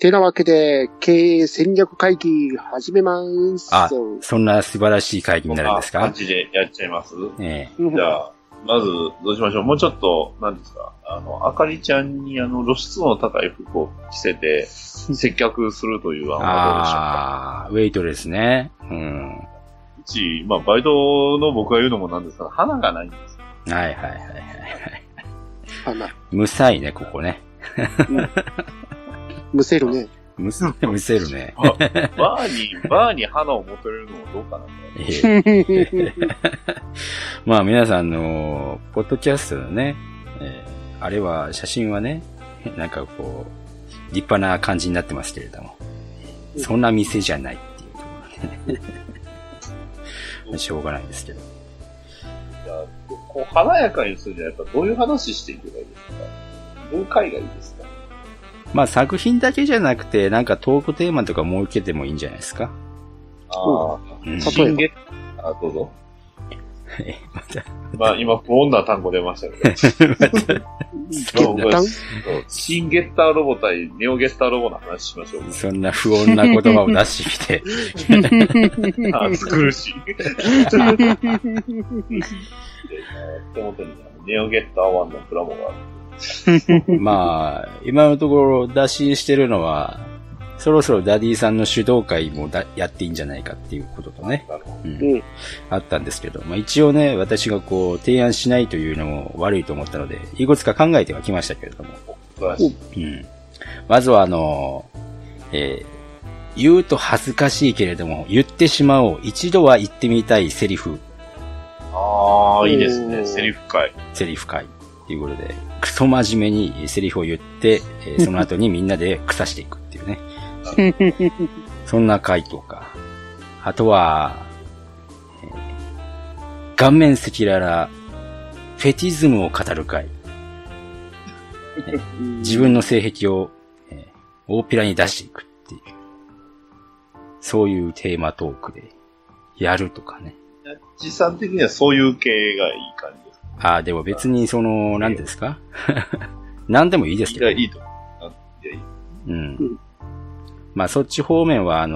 てなわけで、経営戦略会議始めまーす。あ、そんな素晴らしい会議になるんですか？マジでやっちゃいます？じゃあ、まずどうしましょう。もうちょっと、何ですか、あかりちゃんに露出の高い服を着せて、接客するという案はどうでしょうか？ウェイトレスね。うん。うち、まあ、バイトの僕が言うのもなんですが、花がないんですよ。はいはいはいはい。花。むさいね、ここね。うんむせるね。むせるね。バーに花を持てるのもどうかな、ね。まあ皆さんの、ポッドキャストのね、あれは写真はね、なんかこう、立派な感じになってますけれども、そんな店じゃないっていうところで、ね、しょうがないんですけど。じゃあ、こう華やかにするにはやっぱどういう話していけばいいですか？どういう会がいいですか？まあ作品だけじゃなくて、なんかトークテーマとか設けてもいいんじゃないですか。ああ、例えば。あ、どうぞ。また。まあ今不穏な単語出ましたけど。新ゲッターロボ対ネオゲッターロボの話しましょう。そんな不穏な言葉を出してきて。あ、ず苦しい。手元にネオゲッター1のプラモがある。まあ、今のところ打診してるのは、そろそろダディさんの主導会もやっていいんじゃないかっていうこととね、うん、あったんですけど、まあ一応ね、私がこう提案しないというのも悪いと思ったので、いくつか考えてはきましたけれども、うん、まずは言うと恥ずかしいけれども、言ってしまおう、一度は言ってみたいセリフ。ああ、いいですね、セリフ会。セリフ会。ということで、クソ真面目にセリフを言って、その後にみんなで腐していくっていうね。そんな回とか。あとは、顔面赤裸々、フェティズムを語る回。自分の性癖を、大っぴらに出していくっていう。そういうテーマトークでやるとかね。実際的にはそういう系がいい感じ。ああ、でも別にその、何ですか何でもいいですけど、ね。いいと。うん。まあそっち方面は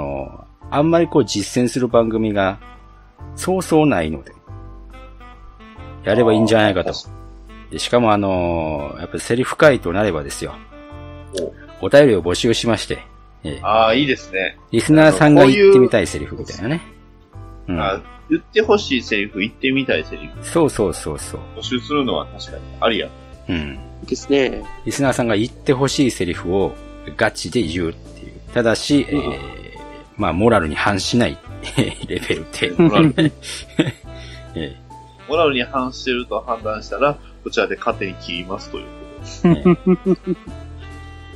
あんまりこう実践する番組がそうそうないので、やればいいんじゃないかと。でしかもやっぱりセリフ回となればですよ。お便りを募集しまして。ああ、いいですね。リスナーさんが言ってみたいセリフみたいなね。うん。言ってほしいセリフ、言ってみたいセリフ。そう。募集するのは確かにありや。うん。ですね。リスナーさんが言ってほしいセリフをガチで言うっていう。ただし、うん、まあ、モラルに反しないレベルで。モラルに反してると判断したら、こちらで勝手に切りますということです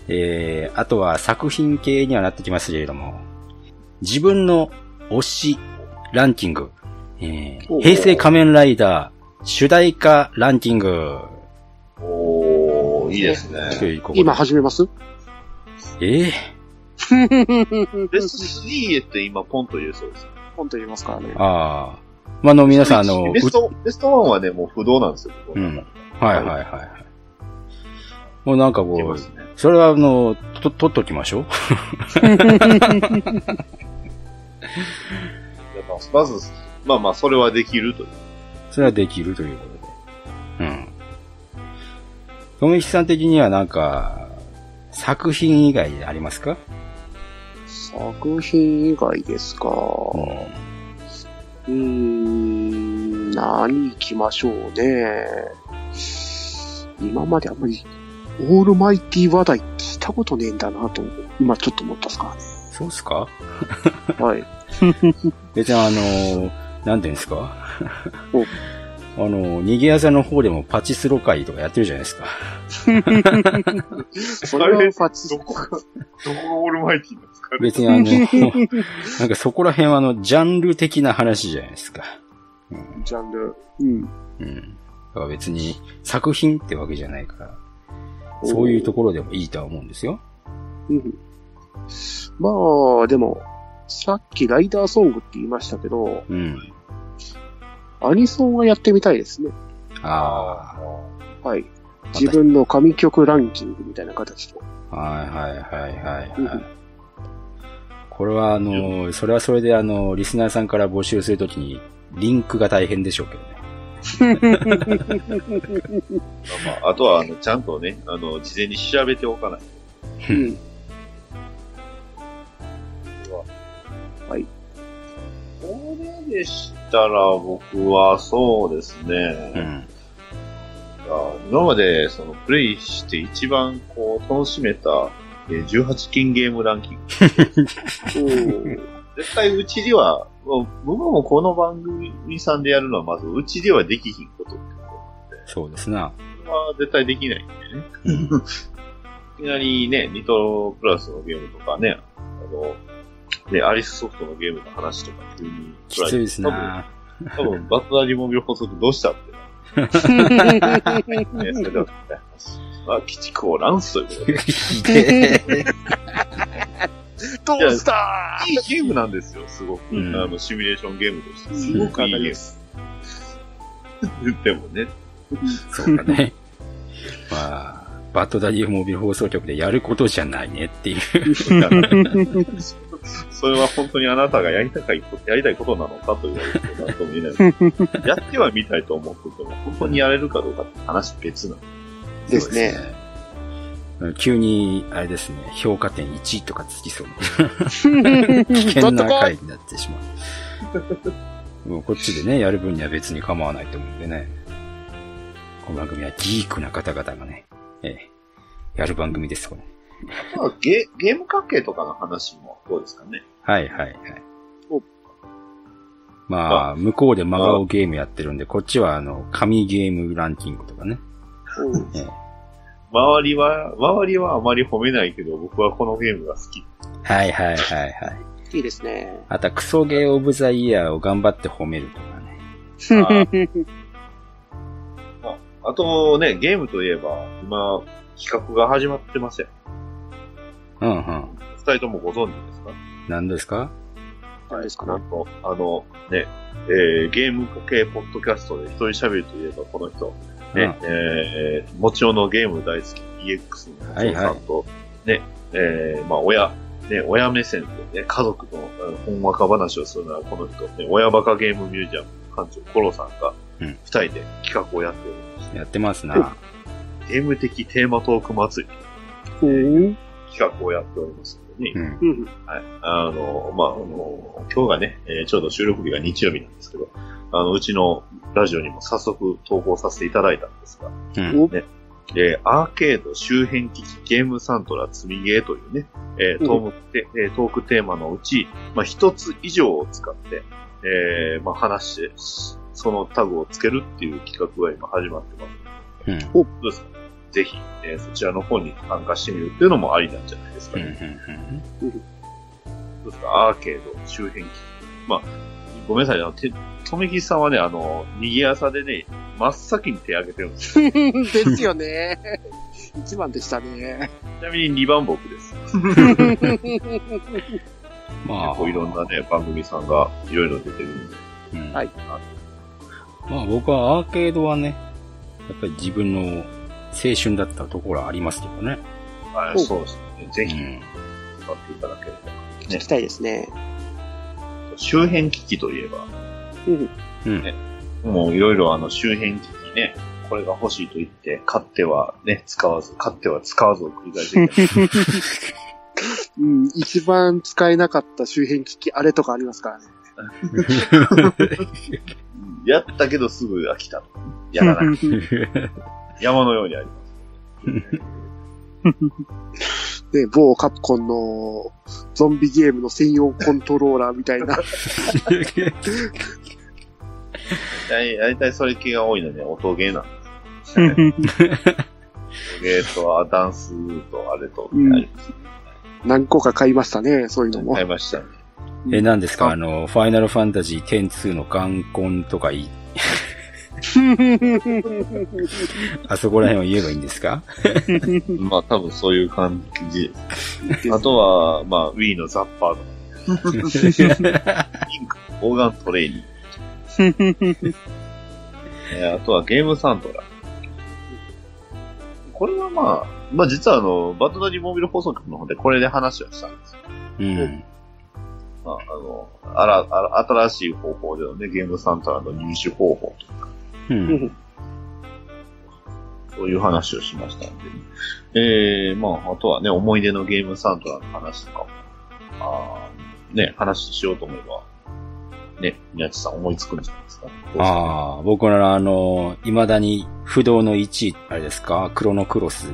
ね。あとは作品系にはなってきますけれども、自分の推しランキング。平成仮面ライダー主題歌ランキング。おー、いいですね。今始めます？ベスト3って今ポンと言うそうです。ポンと言いますからね。ああ。まあ、皆さんベスト1はね、もう不動なんですよ。うん。はい。もうなんかこう、ね、それは取っときましょう。まず、まあ、それはできるという。それはできるということで。うん。とめきさん的にはなんか、作品以外でありますか？作品以外ですか。何行きましょうね。今まであんまり、オールマイティ話題聞いたことねえんだなと、今ちょっと思ったっすからね。そうっすか？はい。別になんていうんですか逃げ朝の方でもパチスロ会とかやってるじゃないですか。それはパチスロ。どこがオールマイティーですかね。別になんかそこら辺はジャンル的な話じゃないですか。うん、ジャンル。うん。うん。だから別に作品ってわけじゃないから、そういうところでもいいとは思うんですよ。うん。まあ、でも、さっきライダーソングって言いましたけど、うん、アニソンはやってみたいですね。ああ。はい。自分の神曲ランキングみたいな形と。はいはい。これはそれはそれでリスナーさんから募集するときにリンクが大変でしょうけどね。あとはちゃんとね事前に調べておかないと。うん。はい。これでしたら僕はそうですね。うん。今までそのプレイして一番こう楽しめた18禁ゲームランキング。絶対うちでは、僕もこの番組さんでやるのはまずうちではできひんことってことで。そうですな。まあ絶対できないんでね。うん、いきなりね、ニトロプラスのゲームとかね、でアリスソフトのゲームの話とか急にきついですな。多分バッタリモビル法則どうしたって。ね、それではまあ、鬼畜を乱すということで。どうしたー、いいゲームなんですよ、すごく。うん、シミュレーションゲームとして。すごくいいゲームです。でもね。そうだね。まあ、バッドダディモビル放送局でやることじゃないねっていう。それは本当にあなたがやりたいことなのかと言われて、なんとも言えない。やってはみたいと思ってても、本当にやれるかどうかって話別なの。ですね。急に、あれですね、評価点1とかつきそうな。危険な回になってしまう。もうこっちでね、やる分には別に構わないと思うんでね。この番組はギークな方々がね、やる番組です、これ。ゲーム関係とかの話もどうですかね。はいはいはい。まあ、向こうで真顔ゲームやってるんで、こっちは神ゲームランキングとかね。周りはあまり褒めないけど、僕はこのゲームが好き。はいはいはいはい。いいですね。あと、クソゲーオブザイヤーを頑張って褒めるとかね。あとね、ゲームといえば、今、企画が始まってません。うんうん。二人ともご存知ですか？何ですか？何ですかね。なんと、ね、ゲーム系ポッドキャストで一人喋るといえばこの人、ね、うん、もちおのゲーム大好き EX のもちおさんと、はいはい、ね、まあ親目線でね、家族のほんわか話をするのはこの人、ね、親バカゲームミュージアムの館長コロさんが、二人で企画をやってるんです、ね。やってますな。ゲーム的テーマトーク祭り。企画をやっておりますのでね。うん、はい。まあ、今日がね、ちょうど収録日が日曜日なんですけど、うちのラジオにも早速投稿させていただいたんですが、ね、アーケード周辺機器ゲームサントラ積みゲーというね、トークテーマのうち、まあ、一つ以上を使って、まあ、話して、そのタグをつけるっていう企画が今始まってます。うん。どうですか？ぜひ、そちらの方に参加してみるっていうのもありなんじゃないですかね。うんうんうん、どうですか？アーケード周辺機器。まあ、ごめんなさい、とめきさんはね、にぎやさでね、真っ先に手を挙げてるんですよ。ですよね。一番でしたね。ちなみに二番僕です。まあ、いろんなね、番組さんがいろいろ出てるんで。うん、はい。まあ僕はアーケードはね、やっぱり自分の青春だったところはありますけどね。はい、そうですね。ぜひ、使っていただければ、ね。聞きたいですね。周辺機器といえば、ね、もういろいろ周辺機器ね、これが欲しいと言って、買ってはね、使わず、買っては使わずを繰り返していただく。うん、一番使えなかった周辺機器、あれとかありますからね。やったけどすぐ飽きた。やらない。山のようにあります。ね、某カプコンのゾンビゲームの専用コントローラーみたいな。だいたいそれ系が多いので、音ゲーなんです、ね。音ゲーとダンスとあれとみたいな、うん。何個か買いましたね、そういうのも。買いましたね。何ですか、ファイナルファンタジー10-2のガンコンとかあそこら辺を言えばいいんですか？まあ多分そういう感じです。あとは、まあ Wii のザッパーとか。ピンク、オーガントレイニー。あとはゲームサントラ。これはまあ、まあ実はバンドのリモービル放送局の方でこれで話をしたんですよ。うん。まあ新しい方法でのね、ゲームサントラの入手方法とか。うん。そういう話をしましたんで、ね。まああとはね、思い出のゲームサントラの話とかも、ね、話しようと思えば、ね、宮地さん思いつくんじゃないですか。ああ、僕ら未だに不動の1位、あれですか、クロノクロスの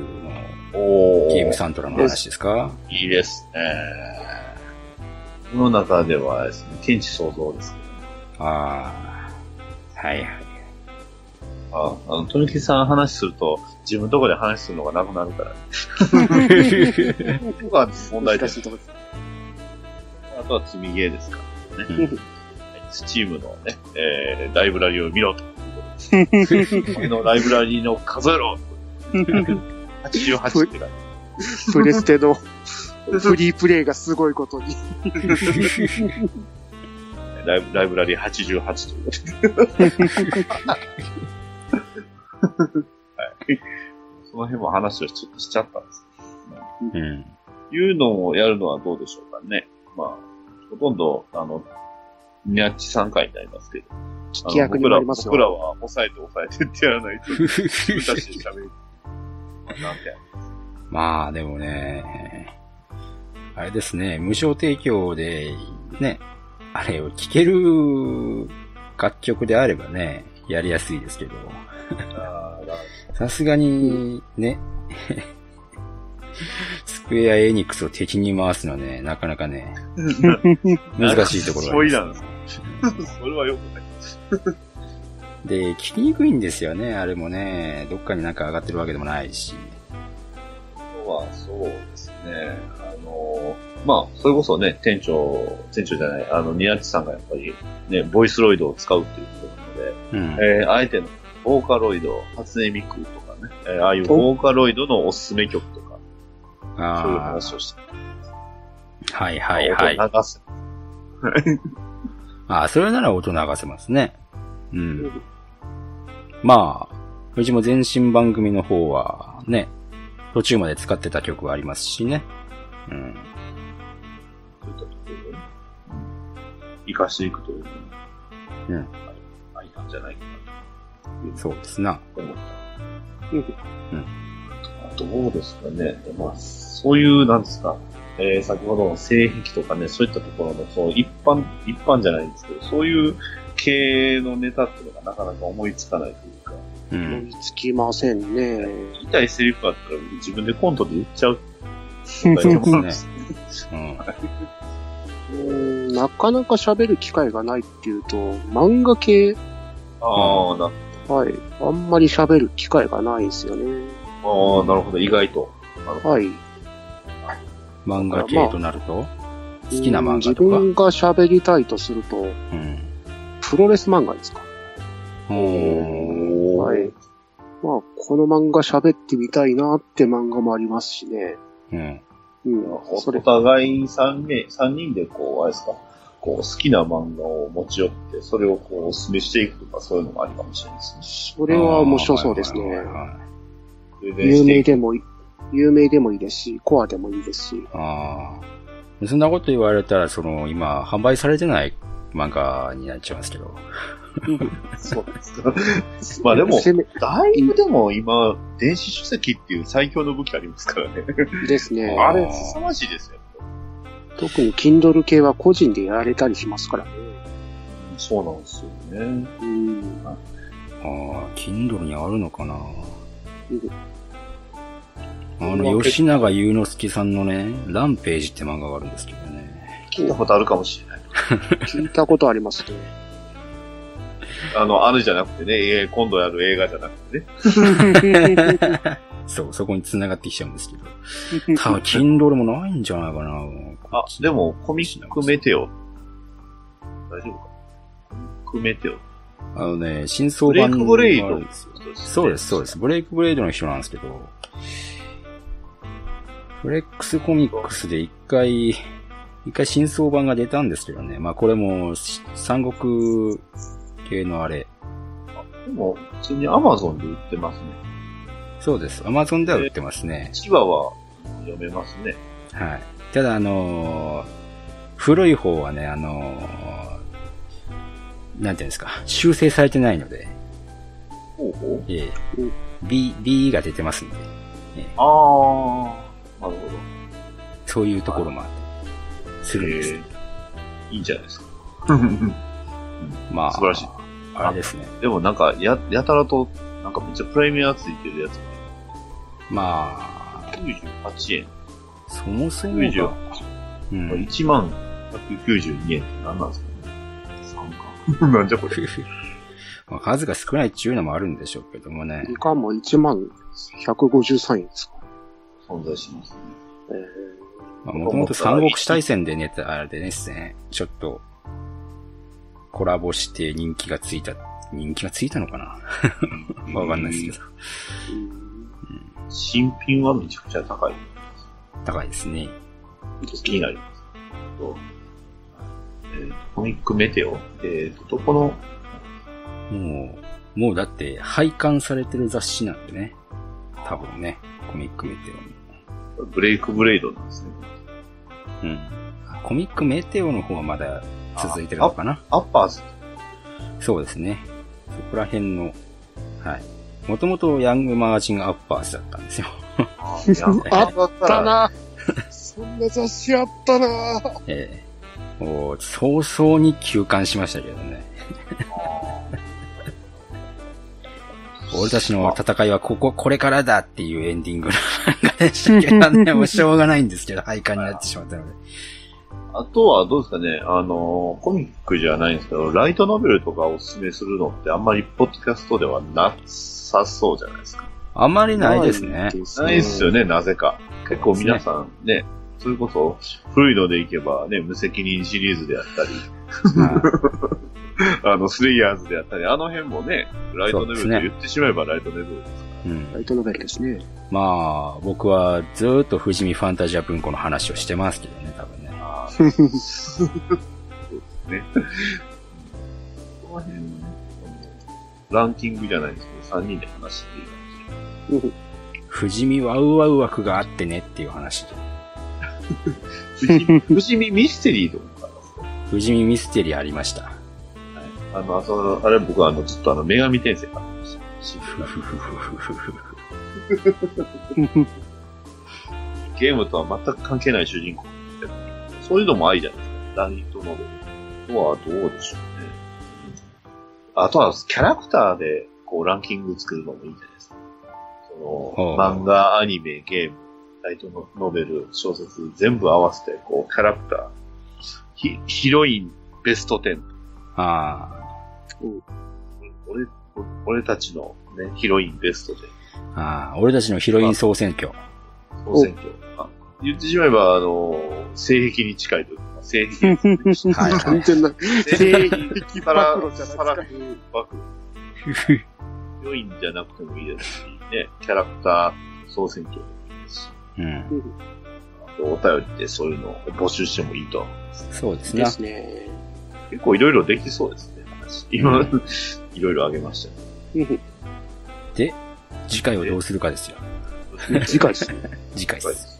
ゲームサントラの話ですか。いいですね。この中ではですね、天地創造ですね。ああ、はいはい。富木さん話すると、自分とこで話するのがなくなるから、ね。ここが問題です。あとは積みゲーですからね。スチームのね、ライブラリを見ろということです。これのライブラリの数えろ88って感じ。プレステのフリープレイがすごいことに。ライブラリ88ということで、はい。その辺も話をちょっとしちゃったんです、ね。うん。いうのをやるのはどうでしょうかね。まあ、ほとんど、ニャッチ3回になりますけど。規約になりますよ。僕らは抑えてってやらないと、難しい喋り。なんてやるんです。まあ、でもね、あれですね、無償提供で、ね、あれを聴ける楽曲であればね、やりやすいですけど。さすがに、ね、スクエアエニックスを敵に回すのはね、なかなかね、難しいところがあります、ね。それはよくない。で、聞きにくいんですよね、あれもね、どっかになんか上がってるわけでもないし。そうですね。まあ、それこそね、店長じゃない、宮地さんがやっぱり、ね、ボイスロイドを使うっていうことなので、あえてのボーカロイド、初音ミクとかね、ああいうボーカロイドのおすすめ曲とか、そういう話をしてます。はいはいはい。音流せます。あ、それなら音流せますね。うん。まあ、うちも前身番組の方はね、途中まで使ってた曲はありますしね。うん。そういったところを生かしていくというのも、うん。ありなんじゃないかなと。そうですな。思った。うん。どうですかね。まあ、そういう、なんですか、先ほどの性癖とかね、そういったところの、そう、一般じゃないんですけど、そういう系のネタっていうのがなかなか思いつかないというか。うん、思いつきませんね。言いたいセリフがあったら自分でコントで言っちゃう。そうですね。なかなか喋る機会がないっていうと、漫画系。はい。あんまり喋る機会がないですよね。ああ、なるほど、意外と。はい。漫画系となると、まあ、好きな漫画とか。自分が喋りたいとすると、プロレス漫画ですか。はい。まあ、この漫画喋ってみたいなって漫画もありますしね。お互い3人でこう、あれですか、こう好きな漫画を持ち寄って、それをこうお勧めしていくとか、そういうのもありかもしれないですね。それは面白そうですね。有名でもいいですし、コアでもいいですし。ああ。そんなこと言われたら、今、販売されてない漫画になっちゃいますけど。そうです。まあでも、だいぶでも今、電子書籍っていう最強の武器ありますからね。ですね。あれ、凄まじいですよ。特に Kindle 系は個人でやられたりしますからね。そうなんですよね。Kindle にあるのかな。吉永雄之介さんのね、ランページって漫画があるんですけどね。聞いたことあるかもしれない。聞いたことありますね。あるじゃなくてね、今度やる映画じゃなくてね。そう、そこに繋がってきちゃうんですけど。多分、Kindle もないんじゃないかな。あ、でも、コミックメテオ。大丈夫か。コミックメテオ。真相版の。ブレイクブレイドですよ。そうです、そうです。ブレイクブレイドの人なんですけど、フレックスコミックスで一回真相版が出たんですけどね。まあ、これも、三国、系のあれ。でも、普通に Amazon で売ってますね。そうです。Amazon では売ってますね。千葉は読めますね。はい。ただ古い方はね、なんていうんですか、修正されてないので、ほうほう、B が出てますんで、ああ、なるほど。そういうところもあってするんです、いいんじゃないですか。まあ素晴らしい。あれですね。でもなんかやたらとなんかめっちゃプレミアついてるやつ。まあ98円。そもそもが、うん、1万192円って何なんですかね。3巻。なんじゃこれ。まあ、数が少ないっていうのもあるんでしょうけどもね。3巻も1万153円ですか。存在しますね。まあ、もともと三国志大戦でね、あれでですね、ちょっとコラボして人気がついたのかな。わかんないですけど。新品はめちゃくちゃ高い。高いですね。気になります。コミックメテオ。どこのもうだって廃刊されてる雑誌なんでね。多分ね、コミックメテオも。ブレイクブレイドなんですね。うん。コミックメテオの方はまだ続いてるのかな。アッパーズ。そうですね。そこら辺の、はい。もともとヤングマガジンアッパーズだったんですよ。あったな。そんな雑誌あったな。早々に休刊しましたけどね。俺たちの戦いはこれからだっていうエンディングの漫画でしたけどね。もうしょうがないんですけど、廃刊になってしまったので。あとはどうですかね、コミックじゃないんですけど、ライトノベルとかおすすめするのってあんまりポッドキャストではなさそうじゃないですか。あんまりないですね。ないですよね、なぜか。結構皆さんね、それこそ古いのでいけばね、無責任シリーズであったり、スレイヤーズであったり、あの辺もね、ライトノベルと言ってしまえばライトノベルですから。うん、ライトノベルですね。まあ、僕はずーっと富士見ファンタジア文庫の話をしてますけどね、多分ね。そうですね。この辺のランキングじゃないですけど、3人で話している。富士見ワウワウ枠があってねっていう話。富士見ミステリーとか。富士見ミステリーありました。はい、あれ僕はずっと女神転生買ってました。ゲームとは全く関係ない主人公。そういうのもありじゃないですか。ライトノベルとはどうでしょうね。あとはキャラクターでこうランキング作るのもいいんじゃないですか。漫画、アニメ、ゲーム、ライトノベル、小説、全部合わせて、こう、キャラクター、ヒロイン、ベスト10。ああ。俺たちのね、ヒロイン、ベスト10。ああ、俺たちのヒロイン総選挙。総選挙。言ってしまえば、性癖に近いというか、性癖に近い。はい。完全な。性癖から、ヒロインじゃなくてもいいですし、ね、キャラクター総選挙ですし、お便りでそういうのを募集してもいいと思います。そうですね。ですね、結構いろいろできそうですね、話。今、いろいろあげました、ね。で、次回をどうするかですよ。次回ですね。次回です。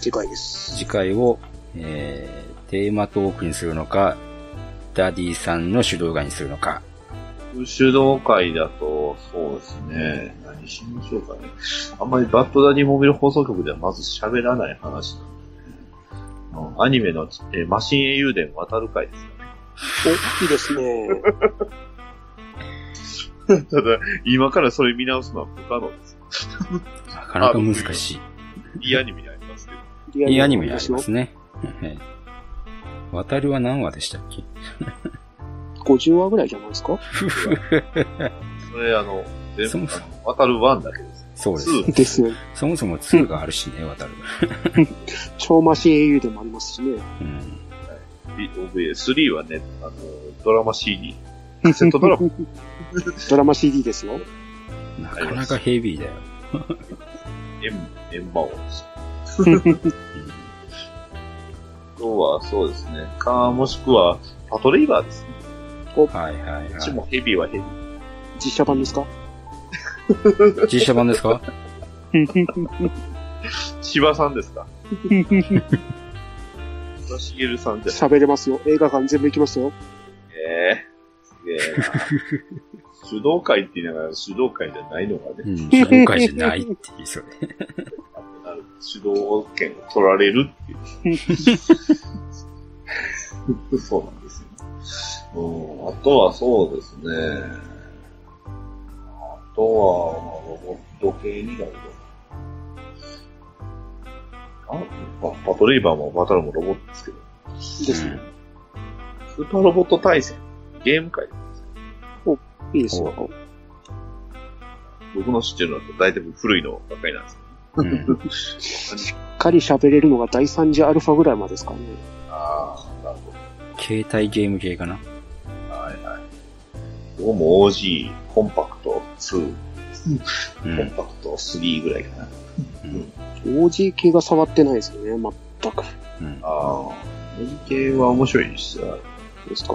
次回です。次回を、テーマトークにするのか、ダディさんの主導画にするのか、主導会だと、そうですね。何しましょうかね。あんまりバッドダディモビル放送局ではまず喋らない話なんで、ね、アニメの、マシン英雄伝渡る会ですよね。お、いいですね。ただ、今からそれ見直すのは不可能です。なかなか難しい。いいアニメありますけど。いいアニメありますね。渡るは何話でしたっけ？50話ぐらいじゃないですか。それ全部渡る1だけです。そうです。です。そもそも2があるしね、渡る。超マシン英雄でもありますしね。3はね、ドラマ CD、カセットドラマ。ドラマ CD ですよ。なかなかヘビーだよ。エンマ王です。今日はそうですね。もしくはパトレイバーですね。はいはいはい。うちもヘビーはヘビー。実写版ですか実写版ですか？千葉さんですか？しげるさんじゃない。喋れますよ。映画館全部行きますよ。すげえな。主導会って言いながら主導会じゃないのかね。うん、主導会じゃないって言うんですよね。主導権を取られるっていう。そうなんですよ、うん。あとはそうですね。あとは、時計になると。パトレイバーもバトルもロボットですけど。ですね。スーパーロボット対戦。ゲーム会です。お、いいですよ。僕の知ってるのは大体古いのばっかりなんです。うん、しっかり喋れるのが第3次アルファぐらいまでですかね。ああ、なるほど。携帯ゲーム系かな。はいはい。どうも OG、コンパクト2、うん、コンパクト3ぐらいかな。うんうん、OG 系が触ってないですよね、全く。うん、ああ、OG 系は面白いですよ。ですか。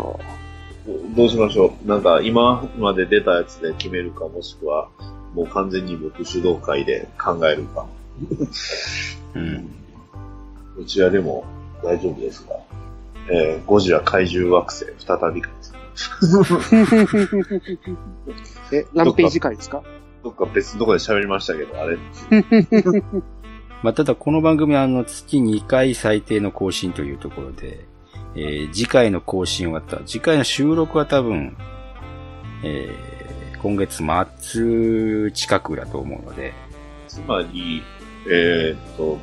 どうしましょう。なんか今まで出たやつで決めるか、もしくはもう完全に僕主導会で考えるか。うん。どちらでも大丈夫ですが、ゴジラ怪獣惑星再びかです。ランページ会ですか？どっか別のとこで喋りましたけど、あれ。まあ、ただこの番組は月2回最低の更新というところで、次回の更新は次回の収録は多分、今月末近くだと思うので。つまり、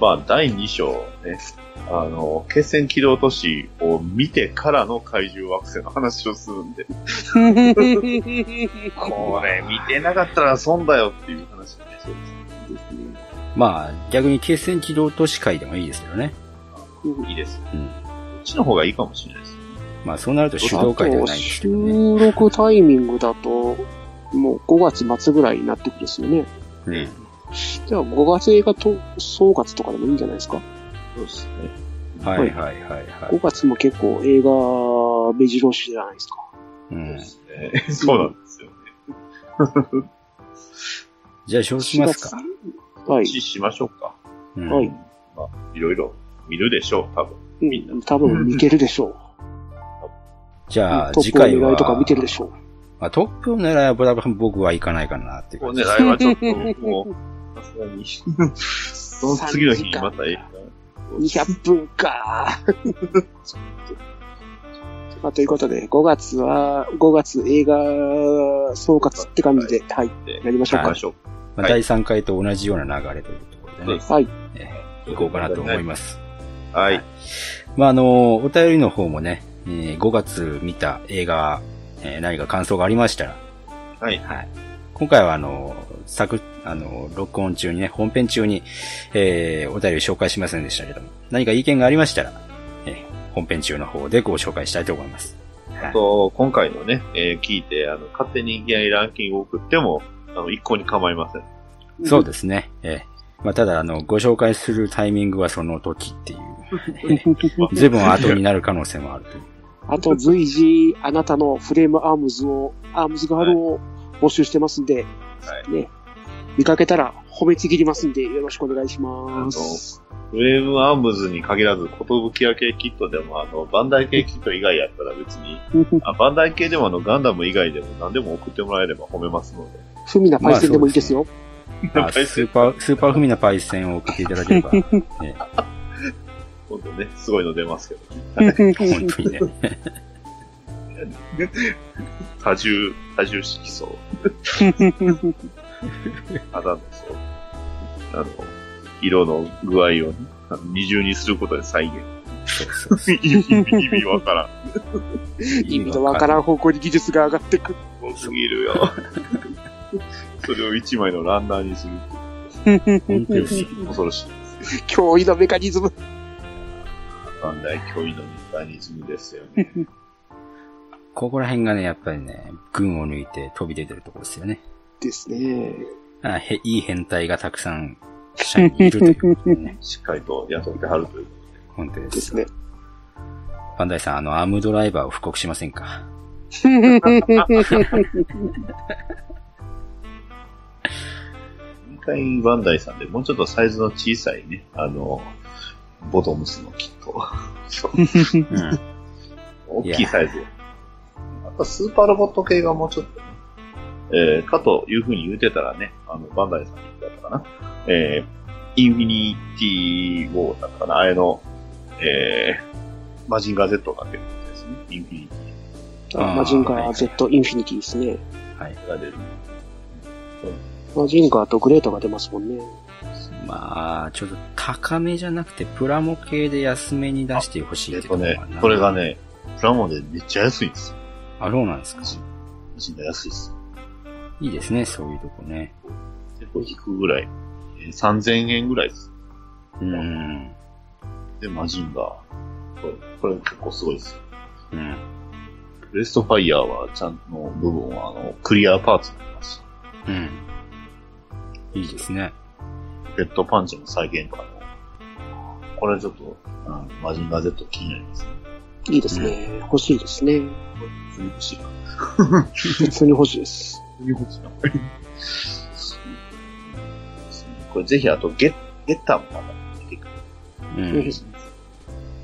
まあ、第2章ね、決戦機動都市を見てからの怪獣惑星の話をするんで。これ、見てなかったら損だよっていう話になりそうですね。まあ、逆に決戦機動都市会でもいいですけどね。いいです。うん。こっちの方がいいかもしれないですね。まあそうなると主導会ではないんですけどね。収録タイミングだともう5月末ぐらいになってくるんですよね。うん。じゃあ5月映画と総括とかでもいいんじゃないですか。そうですね。はいはいはいはい。5月も結構映画目白押しじゃないですか。うん。そうですね。そうなんですよね。じゃあそうしますか。はい。しましょうか。うん、はい。まあいろいろ見るでしょう多分。多分見てるでしょう。じゃあ次回はトップを狙いとか見てるでしょう。まあ、トップを狙いは僕は行かないかなっていう感じです。狙いはちょっともうさすがにその次の日にまた映画200分か。ということで5月映画総括って感じでやりましょうか。まあ、第3回と同じような流れというところでね。はい。行こうかなと思います。はい。まあ、お便りの方もね、5月見た映画、何か感想がありましたら。はい。はい。今回は録音中にね、本編中に、お便り紹介しませんでしたけども、何か意見がありましたら、本編中の方でご紹介したいと思います。あと、はい、今回のね、聞いて、勝手にランキングを送っても、一向に構いません。そうですね。まあ、ただ、ご紹介するタイミングはその時っていう。随分後になる可能性もあるという。あと、随時、あなたのフレームアームズガールを募集してますんで、はい、ね。見かけたら褒めちぎりますんで、よろしくお願いします。フレームアームズに限らず、寿屋系キットでも、バンダイ系キット以外やったら別に、バンダイ系でもガンダム以外でも何でも送ってもらえれば褒めますので。フミナパイセンでもいいですよ。まあスーパーフミナパイセンを送っていただければ。本当ね、すごいの出ますけど、ね。本当にね。多重色素。肌のそう、色の具合を、ね、二重にすることで再現。そう意味わからん。意味のわからん方向に技術が上がってくる。多すぎるよ。それを一枚のランナーにするって。本当に恐ろしいです。脅威のメカニズム。なんだい、脅威のメカニズムですよね。ここら辺がね、やっぱりね、群を抜いて飛び出てるところですよね。ですね。いい変態がたくさん、社員にいるということでね。しっかりと雇ってはるということで。本当ですね。バンダイさん、アームドライバーを布告しませんか？回バンダイさんでもうちょっとサイズの小さいね、ボトムスのキット。うん、大きいサイズ。あとスーパーロボット系がもうちょっと、ね、かというふうに言うてたらね、バンダイさんだったかな、インフィニティウォーだったかな、あれの、マジンガー Z が出るんですね、インフィニティ。マジンガー Z インフィニティですね。はい、が出る。マジンガーとグレートが出ますもんね。まあ、ちょっと高めじゃなくて、プラモ系で安めに出してほしいってことかな。これがね、プラモでめっちゃ安いんですよ。あ、そうなんですか。マジンガー安いです。いいですね、そういうとこね。結構引くぐらい。3000円ぐらいです。うん。で、マジンガー。これ結構すごいですよ。うん。ブレストファイヤーは、ちゃんとの部分は、クリアパーツになります。うん。いいですね。ペットパンチの再現とかの、これちょっと、マジンガー Z 気になりますね。いいですね。うん、欲しいですね。普通に欲しいな。普通に欲しいです。普通に欲しいな。これぜひ、あとゲッターもまた出てくる。うん。HG の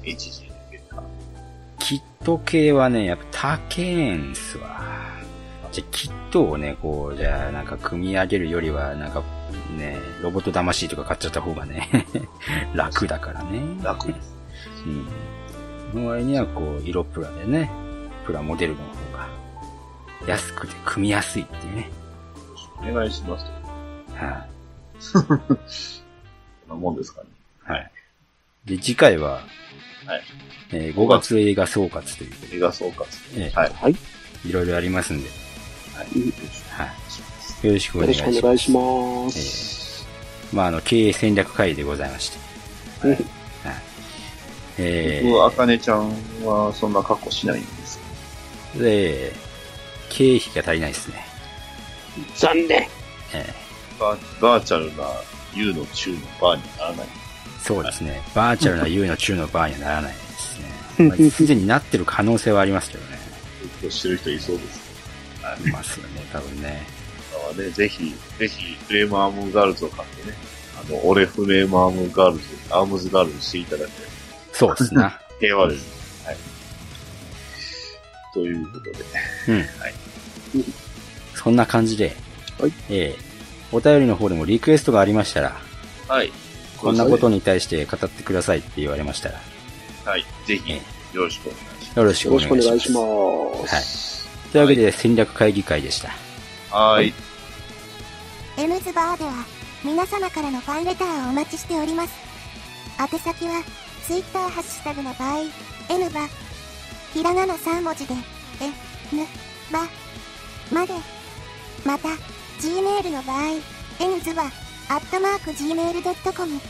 ゲッター。キット系はね、やっぱ高えんすわ。じゃあキットをね、こう、じゃあなんか組み上げるよりは、なんかね、ロボット魂とか買っちゃった方がね、楽だからね。楽です。うん。その割には、こう、色プラでね、プラモデルの方が安くて組みやすいっていうね。お願いします。はい、あ。そんなもんですかね。はい。で、次回は、はい。5月映画総括ということで。映画総括、ね。はい。いろいろありますんで。はい。はい。よろしくお願いします。よろしくお願いします。まあ、経営戦略会でございました。はい。僕、あかねちゃんはそんな格好しないんですよ。で、経費が足りないですね。残念。バーチャルな U の中のバーにならない。そうですね。バーチャルな U の中のバーにはならないですね。まあ、すでになってる可能性はありますけどね。勉強してる人いそうです。ありますよね、多分ね。まあね、ぜひ、フレームアームガールズを買ってね、俺フレームアームガールズ、アームズガールズしていただければ。そうですね。平和です、うん。はい。ということで。うん。はい。そんな感じで、はい。お便りの方でもリクエストがありましたら、はい。こんなことに対して語ってくださいって言われましたら、はい。ぜひ、よろしくお願いします。よろしくお願いします。はい。というわけで、戦略会議会でした。はい。エムズバーでは、皆様からのファンレターをお待ちしております。宛先は、ツイッターハッシュタグの場合、N バ、ひらがな3文字で、N バ、まで、また、Gmail の場合、nzuba@gmail.com、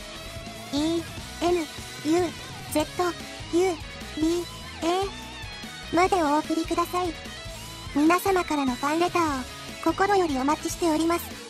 enuzua までお送りください。皆様からのファンレターを心よりお待ちしております。